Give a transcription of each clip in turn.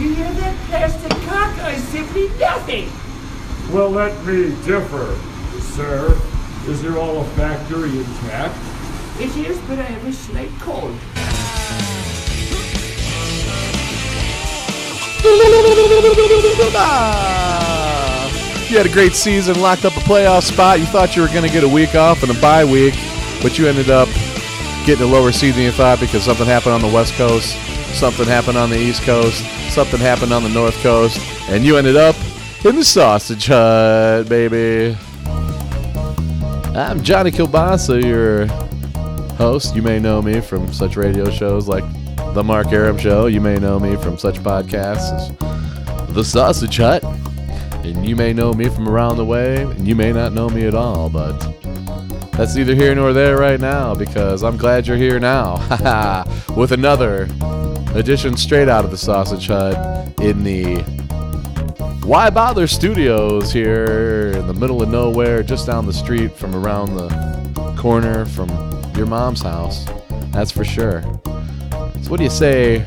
You hear that, Pastor Cock? I simply nothing. Well, let me differ, sir. Is your olfactory intact? It is, but I have a slight cold. You had a great season, locked up a playoff spot. You thought you were going to get a week off and a bye week, but you ended up getting a lower seed than you thought because something happened on the West Coast, something happened on the East Coast, something happened on the North Coast, and you ended up in the Sausage Hut, baby. I'm Johnny Kielbasa, your host. You may know me from such radio shows like The Mark Arum Show. You may know me from such podcasts as The Sausage Hut. And you may know me from around the way, and you may not know me at all, but that's neither here nor there right now, because I'm glad you're here now. With another edition straight out of The Sausage Hut in the Why Bother Studios here in the middle of nowhere, just down the street from around the corner from your mom's house. That's for sure. So what do you say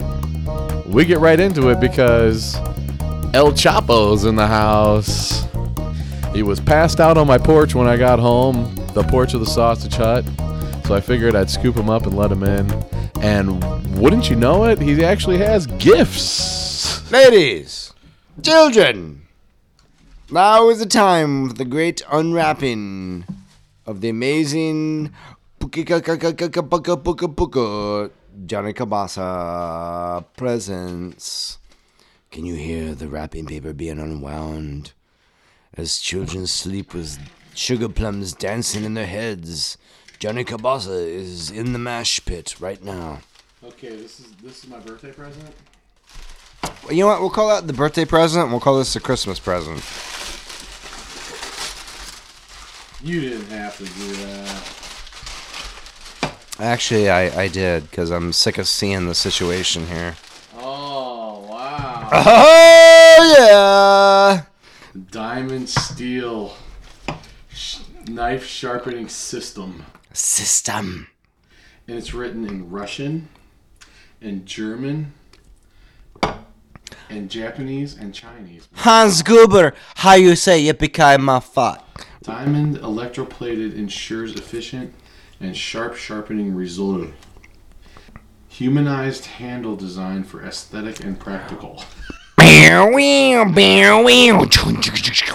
we get right into it, because El Chapo's in the house. He was passed out on my porch when I got home, the porch of the Sausage Hut. So I figured I'd scoop him up and let him in. And wouldn't you know it, he actually has gifts. Ladies! Children, now is the time for the great unwrapping of the amazing Johnny Kielbasa presents. Can you hear the wrapping paper being unwound as children sleep with sugar plums dancing in their heads? Johnny Kielbasa is in the mash pit right now. Okay, this is my birthday present. You know what? We'll call that the birthday present, and we'll call this the Christmas present. You didn't have to do that. Actually, I did, because I'm sick of seeing the situation here. Oh, wow. Oh, yeah! Diamond steel knife sharpening system. System. And it's written in Russian and German and Japanese and Chinese. Hans Gruber, how you say yippee-ki-yay, my fuck? Diamond electroplated ensures efficient and sharp sharpening result. Humanized handle design for aesthetic and practical.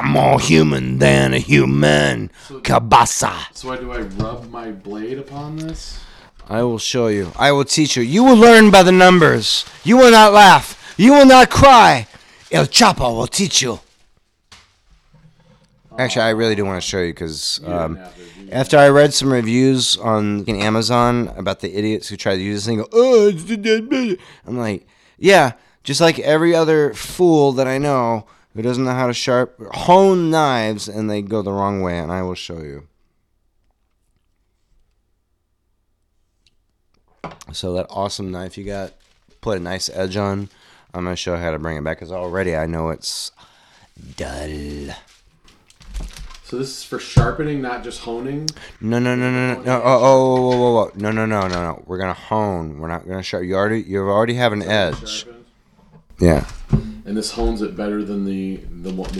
More human than a human. Kielbasa. So do I rub my blade upon this? I will show you. I will teach you. You will learn by the numbers. You will not laugh. You will not cry. El Chapo will teach you. Actually, I really do want to show you, because after I read some reviews on Amazon about the idiots who tried to use this thing, I'm like, yeah, just like every other fool that I know who doesn't know how to hone knives, and they go the wrong way, and I will show you. So that awesome knife you got, put a nice edge on. I'm going to show how to bring it back, because already I know it's dull. So this is for sharpening, not just honing? No. Oh. No. We're going to hone. We're not going to sharpen. You already have an edge. Sharpened? Yeah. And this hones it better than the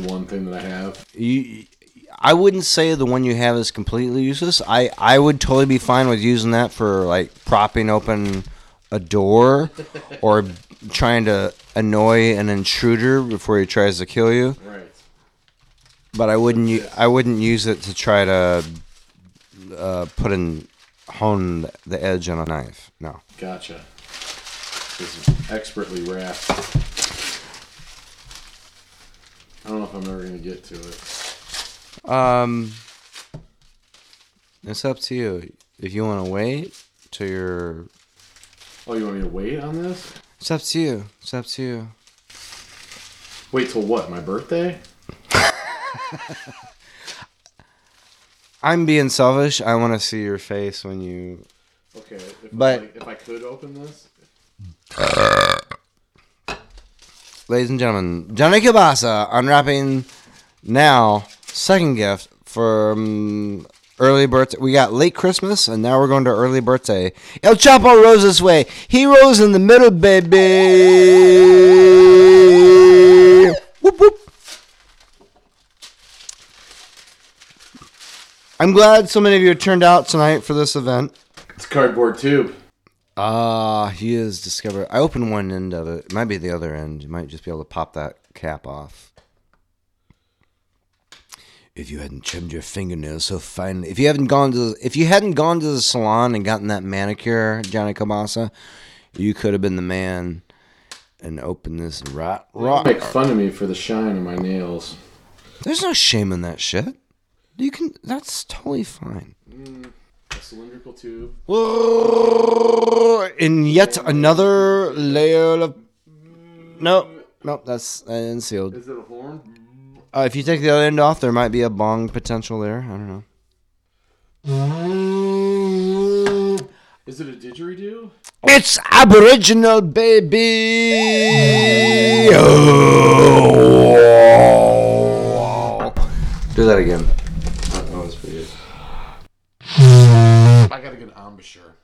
one thing that I have? I wouldn't say the one you have is completely useless. I would totally be fine with using that for, like, propping open a door or trying to annoy an intruder before he tries to kill you. Right. But I wouldn't use it to try to hone the edge on a knife. No. Gotcha. This is expertly wrapped. I don't know if I'm ever gonna get to it. It's up to you. If you want to wait till your... Oh, you want me to wait on this? It's up to you. It's up to you. Wait till what? My birthday? I'm being selfish. I want to see your face when you... Okay. If I could open this... Ladies and gentlemen, Johnny Kielbasa unwrapping now second gift from... Early birthday. We got late Christmas, and now we're going to early birthday. El Chapo rose this way. He rose in the middle, baby. I'm glad so many of you turned out tonight for this event. It's cardboard tube. He is discovered. I opened one end of it. It might be the other end. You might just be able to pop that cap off. If you hadn't trimmed your fingernails so finely, if you hadn't gone to the salon and gotten that manicure, Johnny Cabasa, you could have been the man and opened this rock. Make fun of me for the shine of my nails. There's no shame in that shit. You can. That's totally fine. A cylindrical tube. In yet another layer of. Nope. That's unsealed. Is it a horn? If you take the other end off, there might be a bong potential there. I don't know. Is it a didgeridoo? It's Aboriginal, baby. Oh. Do that again. That was pretty good. I got a good embouchure.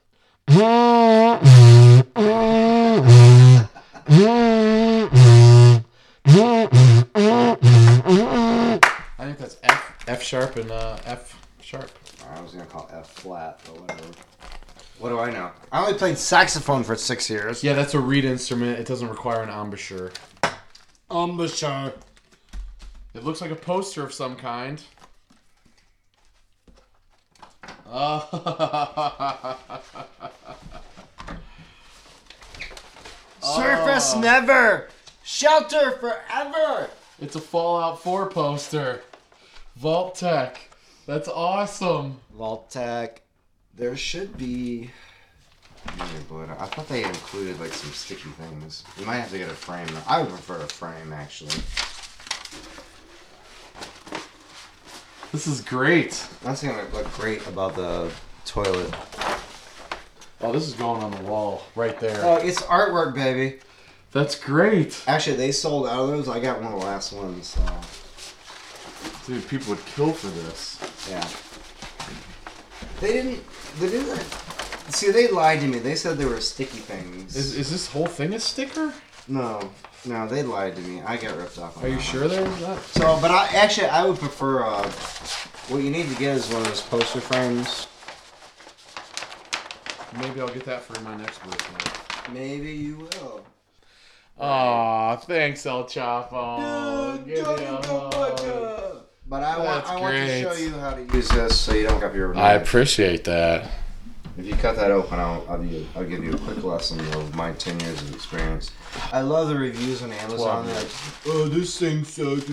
I think that's F sharp and F sharp. I was going to call it F flat, but whatever. What do I know? I only played saxophone for 6 years. Yeah, that's a reed instrument. It doesn't require an embouchure. Embouchure. It looks like a poster of some kind. Surface never! Shelter forever! It's a Fallout 4 poster. Vault Tech. That's awesome. Vault Tech. There should be... I thought they included like some sticky things. You might have to get a frame though. I would prefer a frame actually. This is great. That's going to look great about the toilet. Oh, this is going on the wall right there. Oh, it's artwork, baby. That's great. Actually, they sold out of those. I got one of the last ones. So. Dude, people would kill for this. Yeah. They didn't. See, they lied to me. They said they were sticky things. Is this whole thing a sticker? No, they lied to me. I got ripped off. Are you sure there was that? So, but I would prefer. What you need to get is one of those poster frames. Maybe I'll get that for my next birthday. Maybe you will. Aw, thanks, El Chapo. Dude, but I want to show you how to use this so you don't cut your. I appreciate that. If you cut that open, I'll give you a quick lesson of my 10 years of experience. I love the reviews on Amazon. They're like, oh, this thing sucks.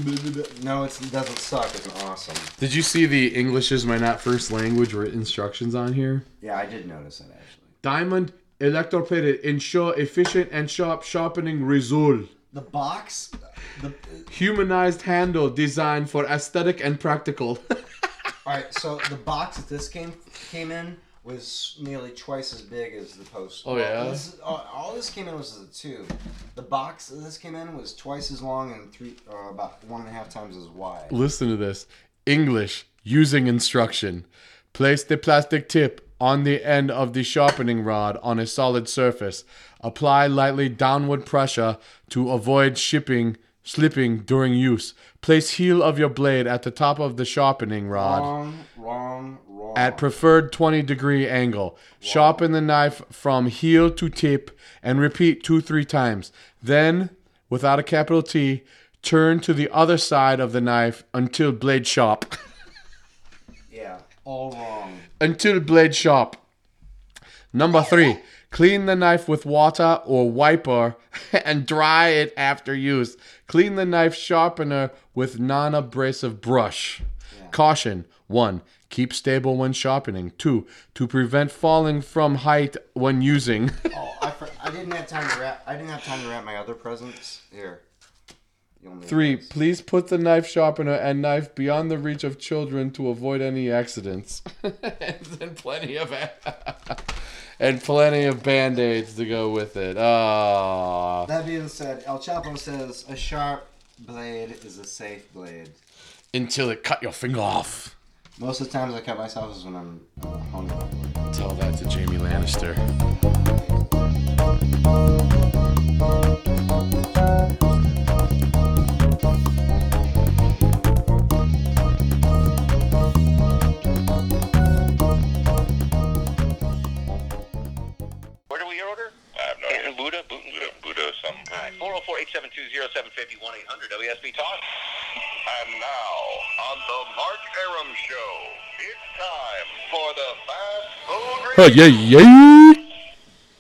No, it doesn't suck. It's awesome. Did you see the English is my not first language instructions on here? Yeah, I did notice that actually. Diamond electroplated ensure efficient and sharp sharpening result. The box? Humanized handle designed for aesthetic and practical. All right, so the box that this came in was nearly twice as big as the poster. Oh, yeah? All this came in was the tube. The box that this came in was twice as long and about 1.5 times as wide. Listen to this. English, using instruction. Place the plastic tip on the end of the sharpening rod on a solid surface. Apply lightly downward pressure to avoid slipping during use. Place heel of your blade at the top of the sharpening rod. Wrong. At preferred 20-degree angle. Wrong. Sharpen the knife from heel to tip and repeat 2-3 times. Then, without a capital T, turn to the other side of the knife until blade sharp. Yeah, all wrong. Until blade sharp. Number 3. Clean the knife with water or wiper and dry it after use. Clean the knife sharpener with non-abrasive brush. Yeah. Caution. 1. Keep stable when sharpening. 2. To prevent falling from height when using. I didn't have time to wrap. I didn't have time to wrap my other presents here. 3. Those. Please put the knife sharpener and knife beyond the reach of children to avoid any accidents. And plenty of. And plenty of Band-Aids to go with it. Aww. That being said, El Chapo says, a sharp blade is a safe blade. Until it cut your finger off. Most of the times I cut myself is when I'm hungover. Tell that to Jamie Lannister. 720-750-1800 WSB Talk. And now, on the Mark Arum Show, it's time for the Fast Food Review.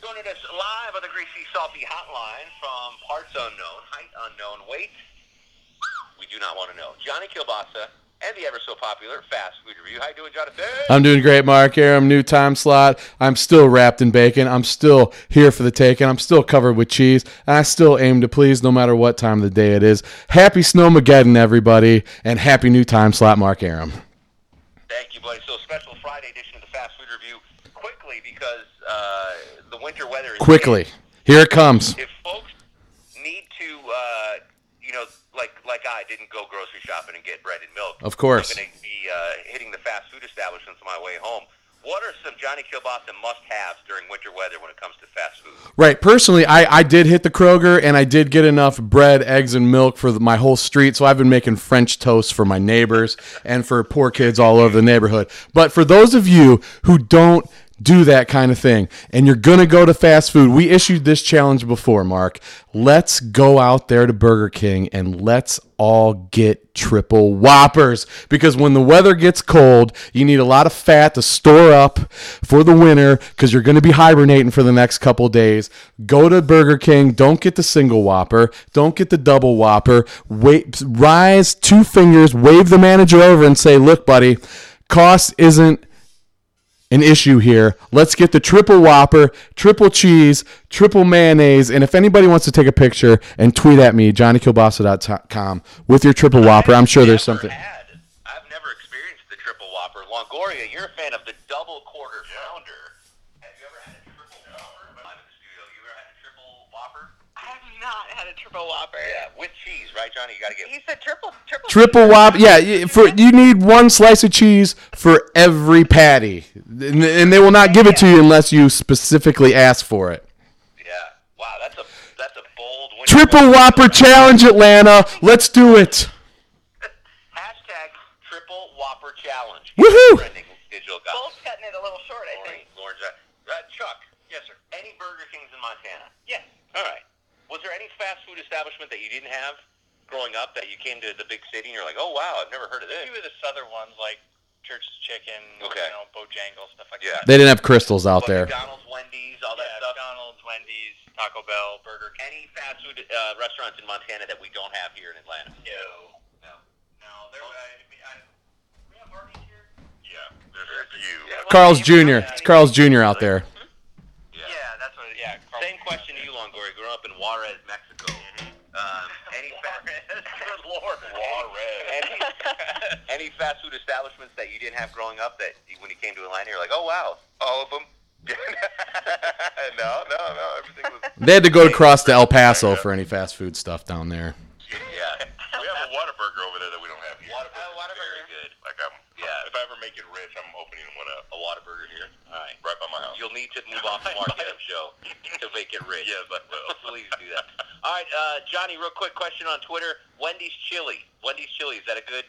Joining us live on the Greasy Salty Hotline from parts unknown, height unknown, weight we do not want to know, Johnny Kielbasa and the ever-so-popular Fast Food Review. How you doing, Jonathan? I'm doing great, Mark Arum. New time slot. I'm still wrapped in bacon. I'm still here for the taking. I'm still covered with cheese. And I still aim to please no matter what time of the day it is. Happy Snowmageddon, everybody, and happy new time slot, Mark Arum. Thank you, buddy. So a special Friday edition of the Fast Food Review. Quickly, because the winter weather is... Quickly. Safe. Here it comes. If folks need to, like I didn't go grocery shopping and get bread and milk. Of course. I'm going to be hitting the fast food establishments on my way home. What are some Johnny Kielbasa must-haves during winter weather when it comes to fast food? Right. Personally, I did hit the Kroger, and I did get enough bread, eggs, and milk for my whole street, so I've been making French toast for my neighbors and for poor kids all over the neighborhood. But for those of you who don't do that kind of thing, and you're going to go to fast food, we issued this challenge before, Mark. Let's go out there to Burger King and let's all get triple whoppers, because when the weather gets cold, you need a lot of fat to store up for the winter, because you're going to be hibernating for the next couple days. Go to Burger King. Don't get the single whopper. Don't get the double whopper. Wait, rise two fingers, wave the manager over and say, look, buddy, cost isn't an issue here. Let's get the triple whopper, triple cheese, triple mayonnaise. And if anybody wants to take a picture and tweet at me, johnnykielbasa.com, with your triple whopper, I'm sure there's something. I've never experienced the triple whopper. Longoria, you're a fan of the double quarter pounder. Have you ever had a triple whopper? I'm in the studio. You ever had a triple whopper? I have not had a triple whopper. Yeah, with cheese, right, Johnny? You got to get. He said triple whopper. Yeah, you need one slice of cheese for every patty, and they will not give it to you unless you specifically ask for it. Yeah, wow, that's a bold win. Triple whopper challenge, Atlanta. Let's do it. Hashtag triple whopper challenge. Woohoo! Bold's cutting it a little short, I think. Lauren, Chuck. Yes, sir. Any Burger Kings in Montana? Yes. All right. Was there any fast food establishment that you didn't have growing up that you came to the big city and you're like, oh, wow, I've never heard of this? A few of the southern ones, like Church's Chicken, okay, Bojangles, stuff like that. They didn't have Crystals out there. McDonald's, Wendy's, all that stuff. McDonald's, Wendy's, Taco Bell, Burger King. Any fast food restaurants in Montana that we don't have here in Atlanta? No. We have Arby's here? Yeah, there's a few. Yeah, Carl's Jr. It's Carl's Jr. out there. Same question to you, Longoria. Growing up in Juarez, Mexico. Any fast food, Lord, any fast food establishments that you didn't have growing up that when you came to Atlanta, you're like, oh wow, all of them? No. Everything was. They had to go across to El Paso for any fast food stuff down there. Yeah. We have a Whataburger over there that we don't have here. Whataburger's very good. Like if I ever make it rich, I'm opening one up. A Whataburger here. All right. Right by my house. You'll need to move off the market of show to make it rich. Yes, I will. Please do that. All right, Johnny, real quick question on Twitter. Wendy's Chili. Wendy's Chili, is that a good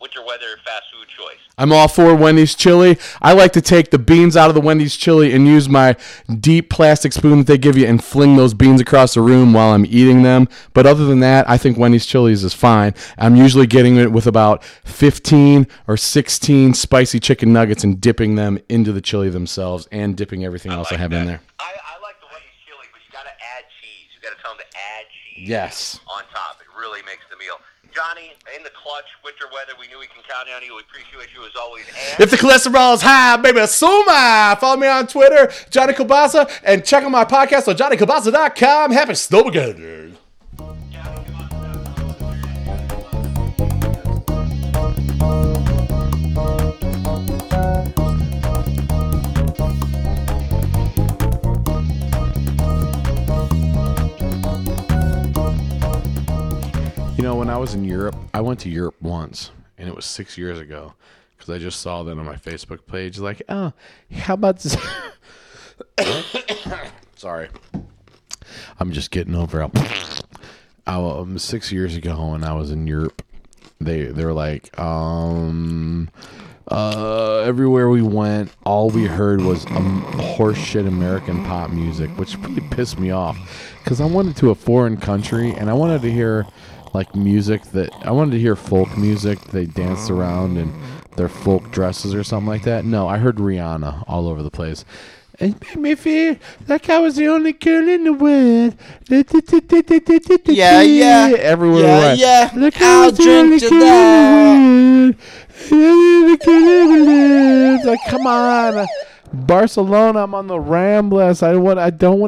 winter weather fast food choice? I'm all for Wendy's Chili. I like to take the beans out of the Wendy's Chili and use my deep plastic spoon that they give you and fling those beans across the room while I'm eating them. But other than that, I think Wendy's Chili's is fine. I'm usually getting it with about 15 or 16 spicy chicken nuggets and dipping them into the chili themselves and dipping everything else I have in there. I like the Wendy's Chili, but you got to add cheese. You got to tell them to add cheese on top. It really makes the meal. Johnny, in the clutch, winter weather, we knew we can count on you. We appreciate you as always. And if the cholesterol is high, baby, so high. Follow me on Twitter, Johnny Kielbasa, and check out my podcast on johnnykielbasa.com. Happy Snowmageddon. You know, when I was in Europe, I went to Europe once, and it was 6 years ago, because I just saw that on my Facebook page, like, oh, how about this? Sorry. I'm just getting over it. 6 years ago when I was in Europe, they were like, Everywhere we went, all we heard was horseshit American pop music, which really pissed me off because I wanted to a foreign country and I wanted to hear like music that I wanted to hear folk music. They danced around in their folk dresses or something like that. No, I heard Rihanna all over the place. It made me feel like I was the only girl in the world. Yeah, yeah. Everywhere we went. Yeah, yeah. Like I'll drink to that. Like, come on. Barcelona, I'm on the Ramblers. I don't want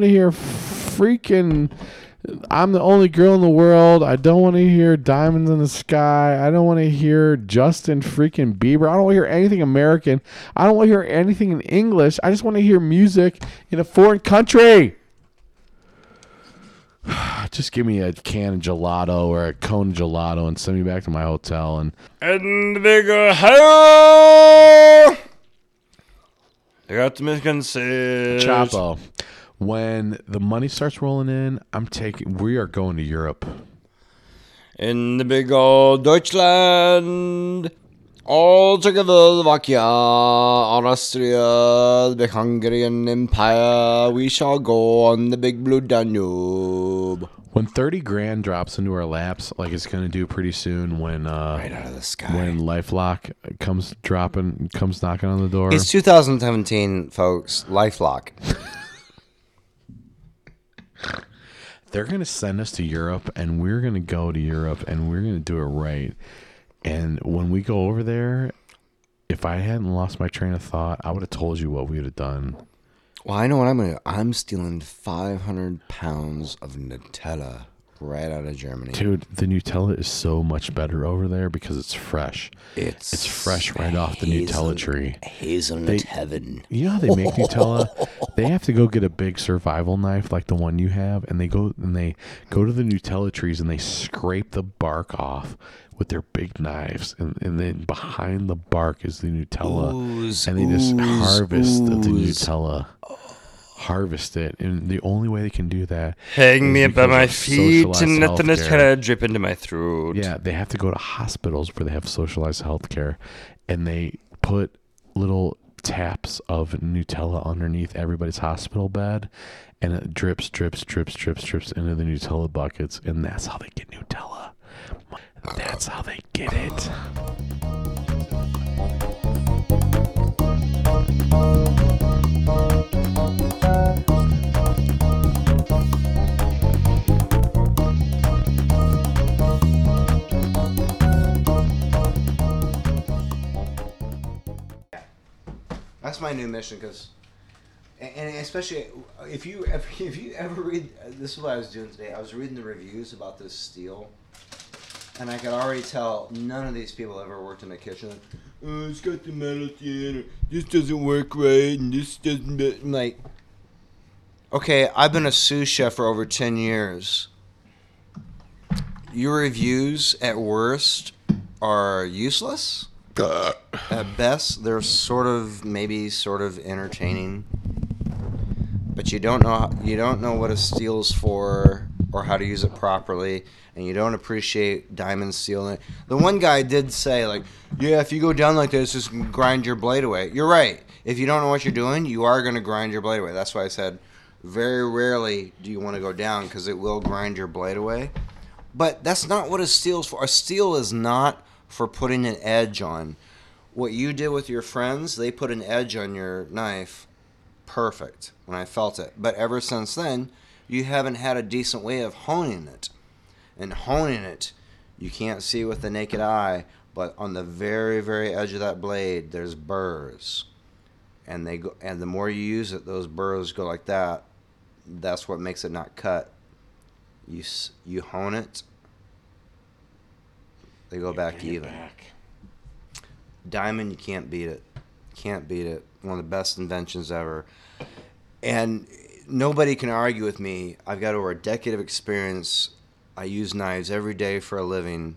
to hear freaking I'm the only girl in the world. I don't want to hear Diamonds in the Sky. I don't want to hear Justin freaking Bieber. I don't want to hear anything American. I don't want to hear anything in English. I just want to hear music in a foreign country. Just give me a can of gelato or a cone of gelato and send me back to my hotel. And they go, hello! They got the Mexican says. Chapo. When the money starts rolling in, we are going to Europe. In the big old Deutschland, all Czechoslovakia, Austria, the big Hungarian Empire, we shall go on the big blue Danube. When 30 grand drops into our laps, like it's going to do pretty soon when right out of the sky. When LifeLock comes knocking on the door. It's 2017, folks. LifeLock. They're going to send us to Europe, and we're going to go to Europe, and we're going to do it right. And when we go over there, if I hadn't lost my train of thought, I would have told you what we would have done. Well, I know what I'm going to do. I'm stealing 500 pounds of Nutella right out of Germany. Dude, the Nutella is so much better over there because it's fresh. It's fresh right off the Nutella tree. Hazelnut heaven. You know how they make Nutella? They have to go get a big survival knife like the one you have, and they go to the Nutella trees and they scrape the bark off with their big knives, and then behind the bark is the Nutella, and they just harvest the Nutella. Harvest it, and the only way they can do that hang me up by my feet and let the Nutella drip into my throat. Yeah, they have to go to hospitals where they have socialized healthcare, and they put little taps of Nutella underneath everybody's hospital bed, and it drips into the Nutella buckets, and that's how they get Nutella. That's how they get it. That's my new mission, because, and especially if you ever read, this is what I was doing today. I was reading the reviews about this steel, and I could already tell none of these people ever worked in a kitchen. Oh, it's got the metal tin, or this doesn't work right, and this doesn't. Like, okay, I've been a sous chef for over 10 years. Your reviews at worst are useless. At best, they're sort of entertaining, but you don't know what a steel's for or how to use it properly, and you don't appreciate diamond steel. The one guy did say, like, yeah, if you go down like this, just grind your blade away. You're right. If you don't know what you're doing, you are going to grind your blade away. That's why I said very rarely do you want to go down, because it will grind your blade away. But that's not what a steel's for. A steel is not for putting an edge on. What you did with your friends, they put an edge on your knife. Perfect, when I felt it. But ever since then, you haven't had a decent way of honing it. And honing it, you can't see with the naked eye, but on the very, very edge of that blade, there's burrs. And they go, and the more you use it, those burrs go like that. That's what makes it not cut. You hone it. They go back to even. Diamond, you can't beat it. Can't beat it. One of the best inventions ever. And nobody can argue with me. I've got over a decade of experience. I use knives every day for a living.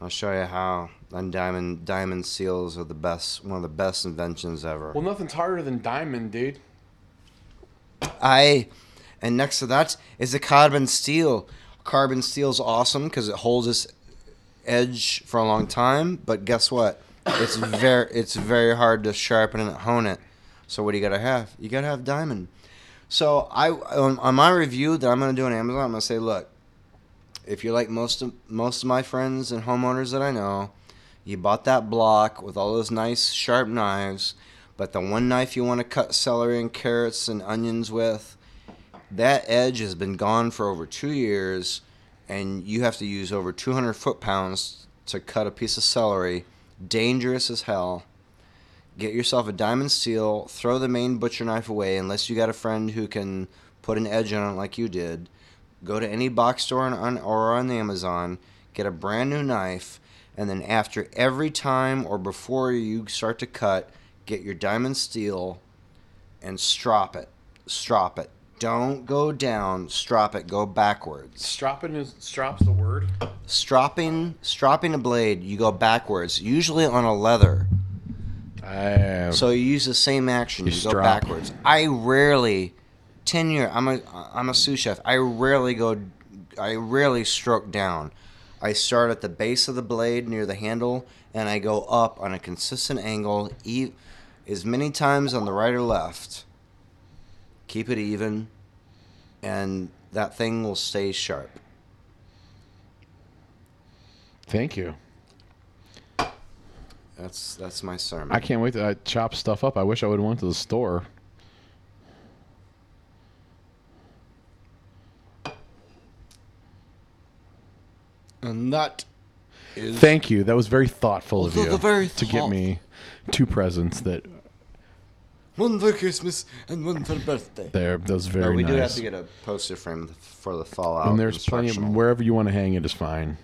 I'll show you how. And diamond seals are the best. One of the best inventions ever. Well, nothing's harder than diamond, dude. And next to that is the carbon steel. Carbon steel is awesome because it holds its edge for a long time, but guess what? It's very hard to sharpen and hone it. So what do you gotta have? You gotta have diamond. So I on my review that I'm gonna do on Amazon, I'm gonna say, look, if you're like most of my friends and homeowners that I know, you bought that block with all those nice sharp knives, but the one knife you want to cut celery and carrots and onions with, that edge has been gone for over 2 years, and you have to use over 200 foot-pounds to cut a piece of celery. Dangerous as hell. Get yourself a diamond steel. Throw the main butcher knife away unless you got a friend who can put an edge on it like you did. Go to any box store or on Amazon. Get a brand new knife, and then after every time or before you start to cut, get your diamond steel and strop it. Strop it. Don't go down. Strop it. Go backwards. Strop's the word? Stropping a blade, you go backwards, usually on a leather. So you use the same action. You go backwards. I rarely, 10 years, I'm a sous chef. I rarely stroke down. I start at the base of the blade near the handle, and I go up on a consistent angle, as many times on the right or left. Keep it even, and that thing will stay sharp. Thank you. That's my sermon. I can't wait to chop stuff up. I wish I would have went to the store. And that is... Thank you. That was very thoughtful of you to get me two presents that... One for Christmas and one for birthday. There, that's very nice. We do have to get a poster frame for the Fallout. And there's plenty of them. Wherever you want to hang it is fine.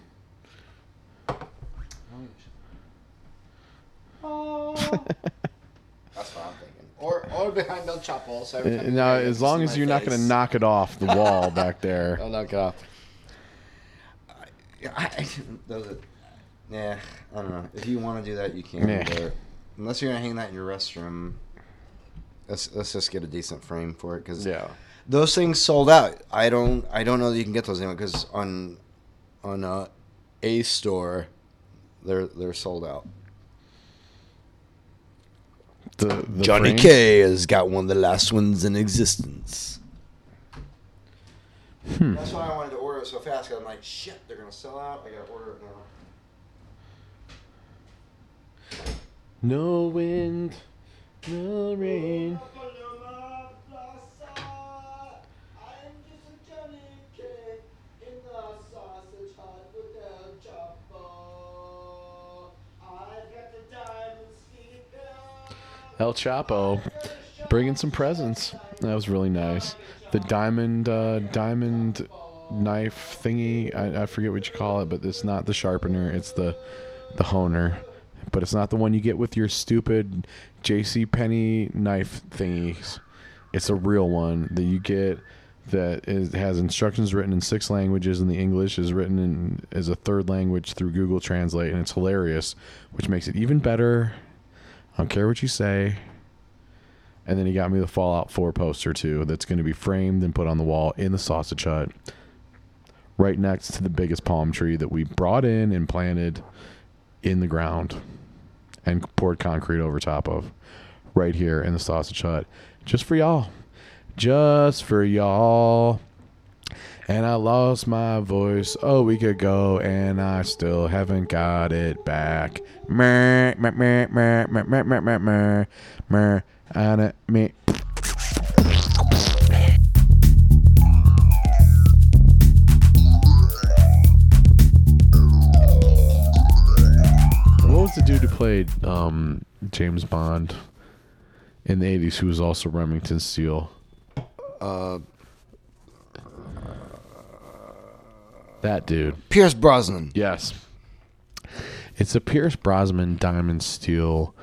Oh. That's what I'm thinking. Or behind El Chapo. So now, as long as you're not going to knock it off the wall back there. I'll knock it off. I don't know. If you want to do that, you can. Yeah. Unless you're going to hang that in your restroom. Let's just get a decent frame for it, because those things sold out. I don't know that you can get those anymore, because on a store, they're sold out. The Johnny frame? K has got one of the last ones in existence. That's why I wanted to order it so fast, because I'm like, shit, they're gonna sell out. I gotta order it now. No wind. No rain. El Chapo, bringing some presents. That was really nice. The diamond knife thingy. I forget what you call it, but it's not the sharpener. It's the honer. But it's not the one you get with your stupid JCPenney knife thingies. It's a real one that you get that has instructions written in 6 languages, and the English is written as a third language through Google Translate, and it's hilarious, which makes it even better. I don't care what you say. And then he got me the Fallout 4 poster, too, that's going to be framed and put on the wall in the sausage hut right next to the biggest palm tree that we brought in and planted in the ground and poured concrete over top of, right here in the sausage hut, just for y'all. And I lost my voice a week ago, and I still haven't got it back. The dude who played James Bond in the 80s, who was also Remington Steele. That dude. Pierce Brosnan. Yes. It's a Pierce Brosnan diamond steel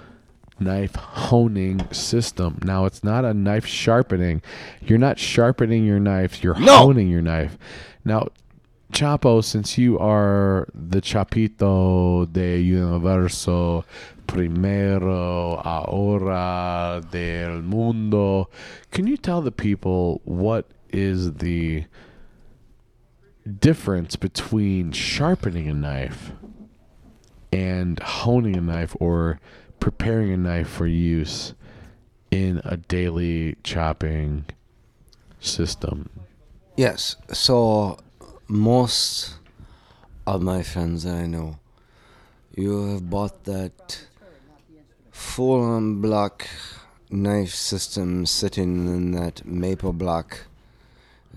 knife honing system. Now, it's not a knife sharpening. You're not sharpening your knife. You're honing your knife. Now, Chapo, since you are the Chapito de Universo Primero Ahora del Mundo, can you tell the people what is the difference between sharpening a knife and honing a knife or preparing a knife for use in a daily chopping system? Yes. So most of my friends that I know, you have bought that full-on block knife system sitting in that maple block.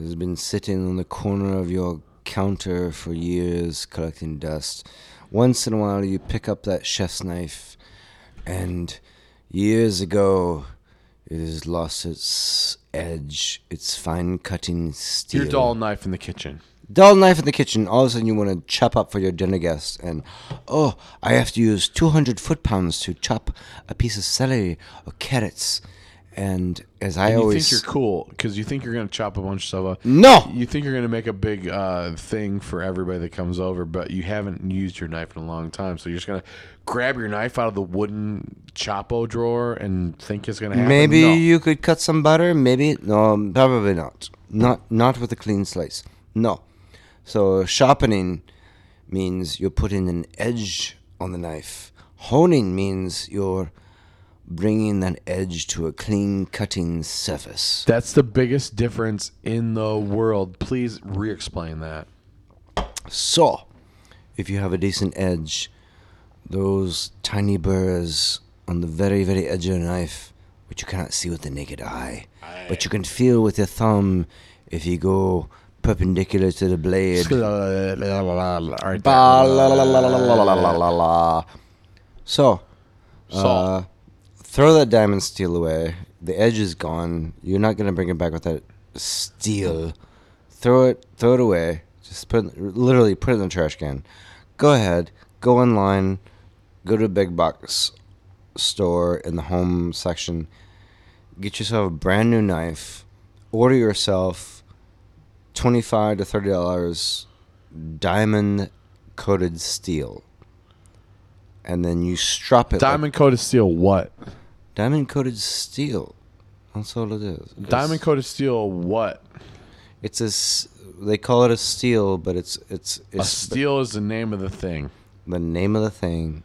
It's been sitting on the corner of your counter for years, collecting dust. Once in a while, you pick up that chef's knife, and years ago, it has lost its edge, its fine-cutting steel. Your dull knife in the kitchen. Dull knife in the kitchen. All of a sudden, you want to chop up for your dinner guest, and oh, I have to use 200 foot-pounds to chop a piece of celery or carrots. And as I always, you think you're cool because you think you're going to chop a bunch of stuff up. No, you think you're going to make a big thing for everybody that comes over, but you haven't used your knife in a long time, so you're just going to grab your knife out of the wooden choppo drawer and think it's going to happen. Maybe you could cut some butter. Maybe no, probably not. Not with a clean slice. No. So sharpening means you're putting an edge on the knife. Honing means you're bringing that edge to a clean cutting surface. That's the biggest difference in the world. Please re-explain that. So, if you have a decent edge, those tiny burrs on the very, very edge of a knife, which you cannot see with the naked eye, but you can feel with your thumb if you go perpendicular to the blade. So, throw that diamond steel away. The edge is gone. You're not going to bring it back with that steel. Throw it away. Just put it in the trash can. Go ahead. Go online. Go to a big box store in the home section. Get yourself a brand new knife. Order yourself $25 to $30 diamond coated steel. And then you strop it. Diamond coated steel what? Diamond coated steel. That's all it is. Diamond coated steel what? It's they call it a steel, but it's a steel is the name of the thing. The name of the thing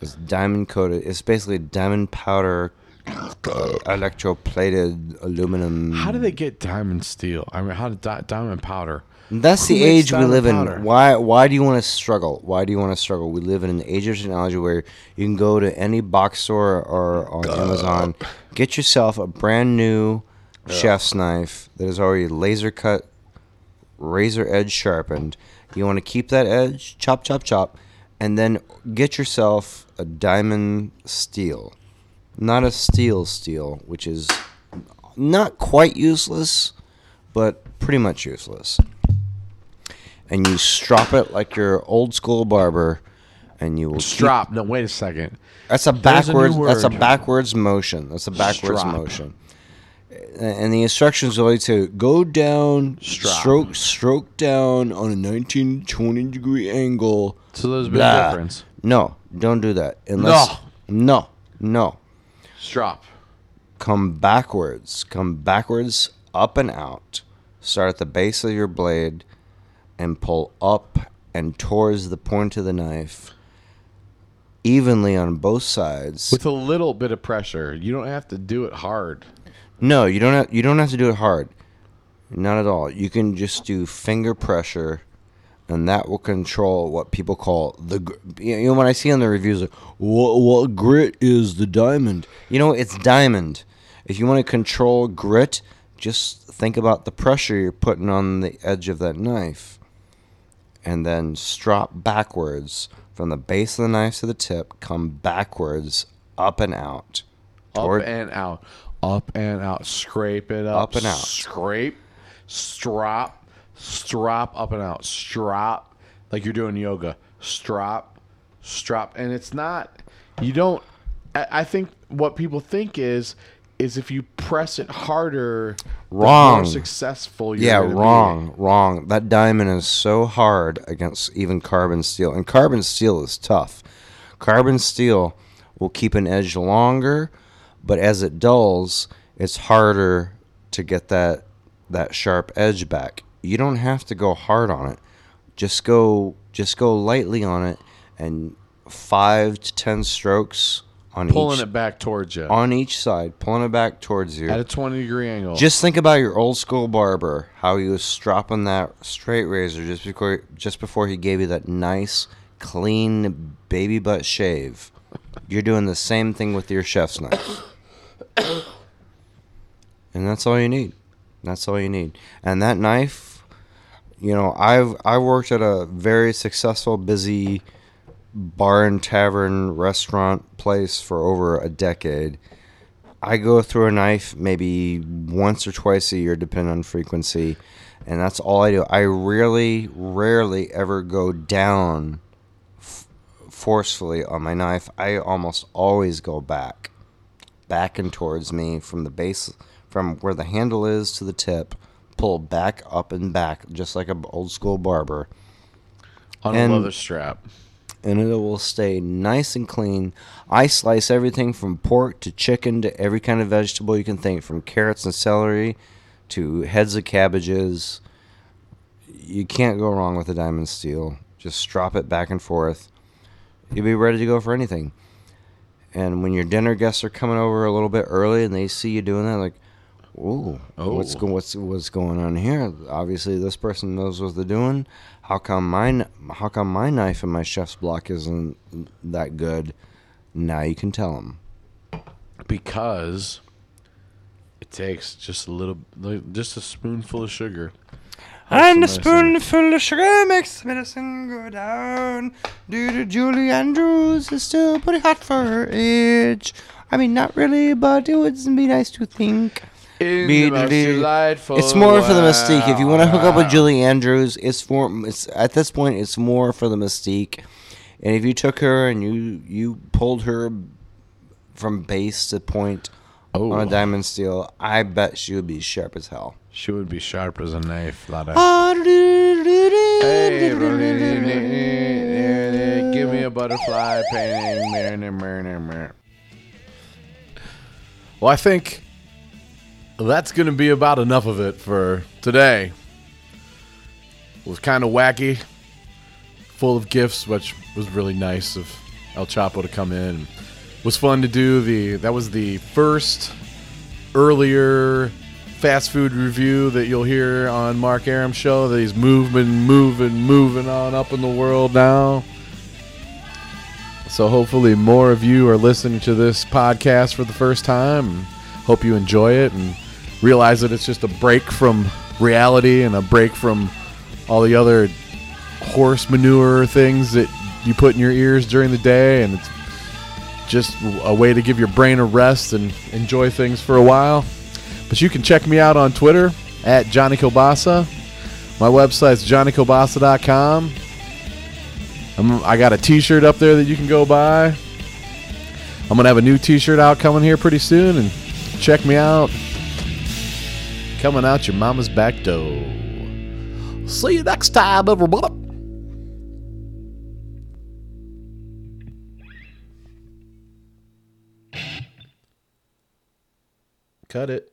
is diamond coated. It's basically diamond powder, electroplated aluminum. How do they get diamond steel? I mean, how did diamond powder? That's the age we live in. Why do you want to struggle? Why do you want to struggle? We live in an age of technology where you can go to any box store or on Amazon, get yourself a brand new chef's knife that is already laser cut, razor edge sharpened. You want to keep that edge, chop, chop, chop, and then get yourself a diamond steel. Not a steel, which is not quite useless, but pretty much useless. And you strop it like your old school barber, and you will strop. No, wait a second. That's a backwards motion. That's a backwards strop. Motion. And the instructions are to go down, stroke down on a 19-20 degree angle. So there's a big difference. No, don't do that. No. Strop. Come backwards, up and out. Start at the base of your blade. And pull up and towards the point of the knife evenly on both sides. With a little bit of pressure. You don't have to do it hard. No, you don't have to do it hard. Not at all. You can just do finger pressure, and that will control what people call the... You know, when I see on the reviews, like, what grit is the diamond? You know, it's diamond. If you want to control grit, just think about the pressure you're putting on the edge of that knife. And then strop backwards from the base of the knife to the tip. Come backwards, up and out. Up and out. Scrape it up. Up and out. Scrape. Strop. Up and out. Strop. Like you're doing yoga. Strop. And it's not, you don't, I think what people think is if you press it harder, wrong. The more successful you're going to be. Yeah, wrong. That diamond is so hard against even carbon steel. And carbon steel is tough. Carbon steel will keep an edge longer, but as it dulls, it's harder to get that sharp edge back. You don't have to go hard on it. Just go lightly on it and 5 to 10 strokes on pulling it back towards you. On each side, pulling it back towards you. At a 20-degree angle. Just think about your old school barber, how he was stropping that straight razor just before he gave you that nice, clean baby butt shave. You're doing the same thing with your chef's knife. And that's all you need. That's all you need. And that knife, you know, I've worked at a very successful, busy bar and tavern restaurant place for over a decade. I go through a knife maybe once or twice a year, depending on frequency, and that's all I do. I really, rarely ever go down forcefully on my knife. I almost always go back and towards me from the base, from where the handle is to the tip, pull back up and back, just like an old school barber. On a leather strap. And it will stay nice and clean. I slice everything from pork to chicken to every kind of vegetable you can think, from carrots and celery to heads of cabbages. You can't go wrong with a diamond steel. Just strop it back and forth. You'll be ready to go for anything. And when your dinner guests are coming over a little bit early and they see you doing that, like, ooh, oh, what's going on here? Obviously, this person knows what they're doing. How come my knife and my chef's block isn't that good? Now you can tell them. Because it takes just a spoonful of sugar. And a spoonful of sugar makes medicine go down. Due to Julie Andrews is still pretty hot for her age. I mean, not really, but it would be nice to think. It's more for the mystique. If you want to hook up with Julie Andrews, at this point, it's more for the mystique. And if you took her and you pulled her from base to point on a diamond steel, I bet she would be sharp as hell. She would be sharp as a knife. Hey, give me a butterfly painting. Well, I think that's going to be about enough of it for today. It was kind of wacky, full of gifts, which was really nice of El Chapo to come in. It was fun to do. That was the first earlier fast food review that you'll hear on Mark Aram's show. That he's moving on up in the world now. So hopefully more of you are listening to this podcast for the first time. Hope you enjoy it and realize that it's just a break from reality and a break from all the other horse manure things that you put in your ears during the day, and it's just a way to give your brain a rest and enjoy things for a while. But you can check me out on Twitter at Johnny Kielbasa. My website's johnnykielbasa.com. I got a t-shirt up there that you can go buy. I'm going to have a new t-shirt out coming here pretty soon, and check me out. Coming out your mama's back door. See you next time, everybody. Cut it.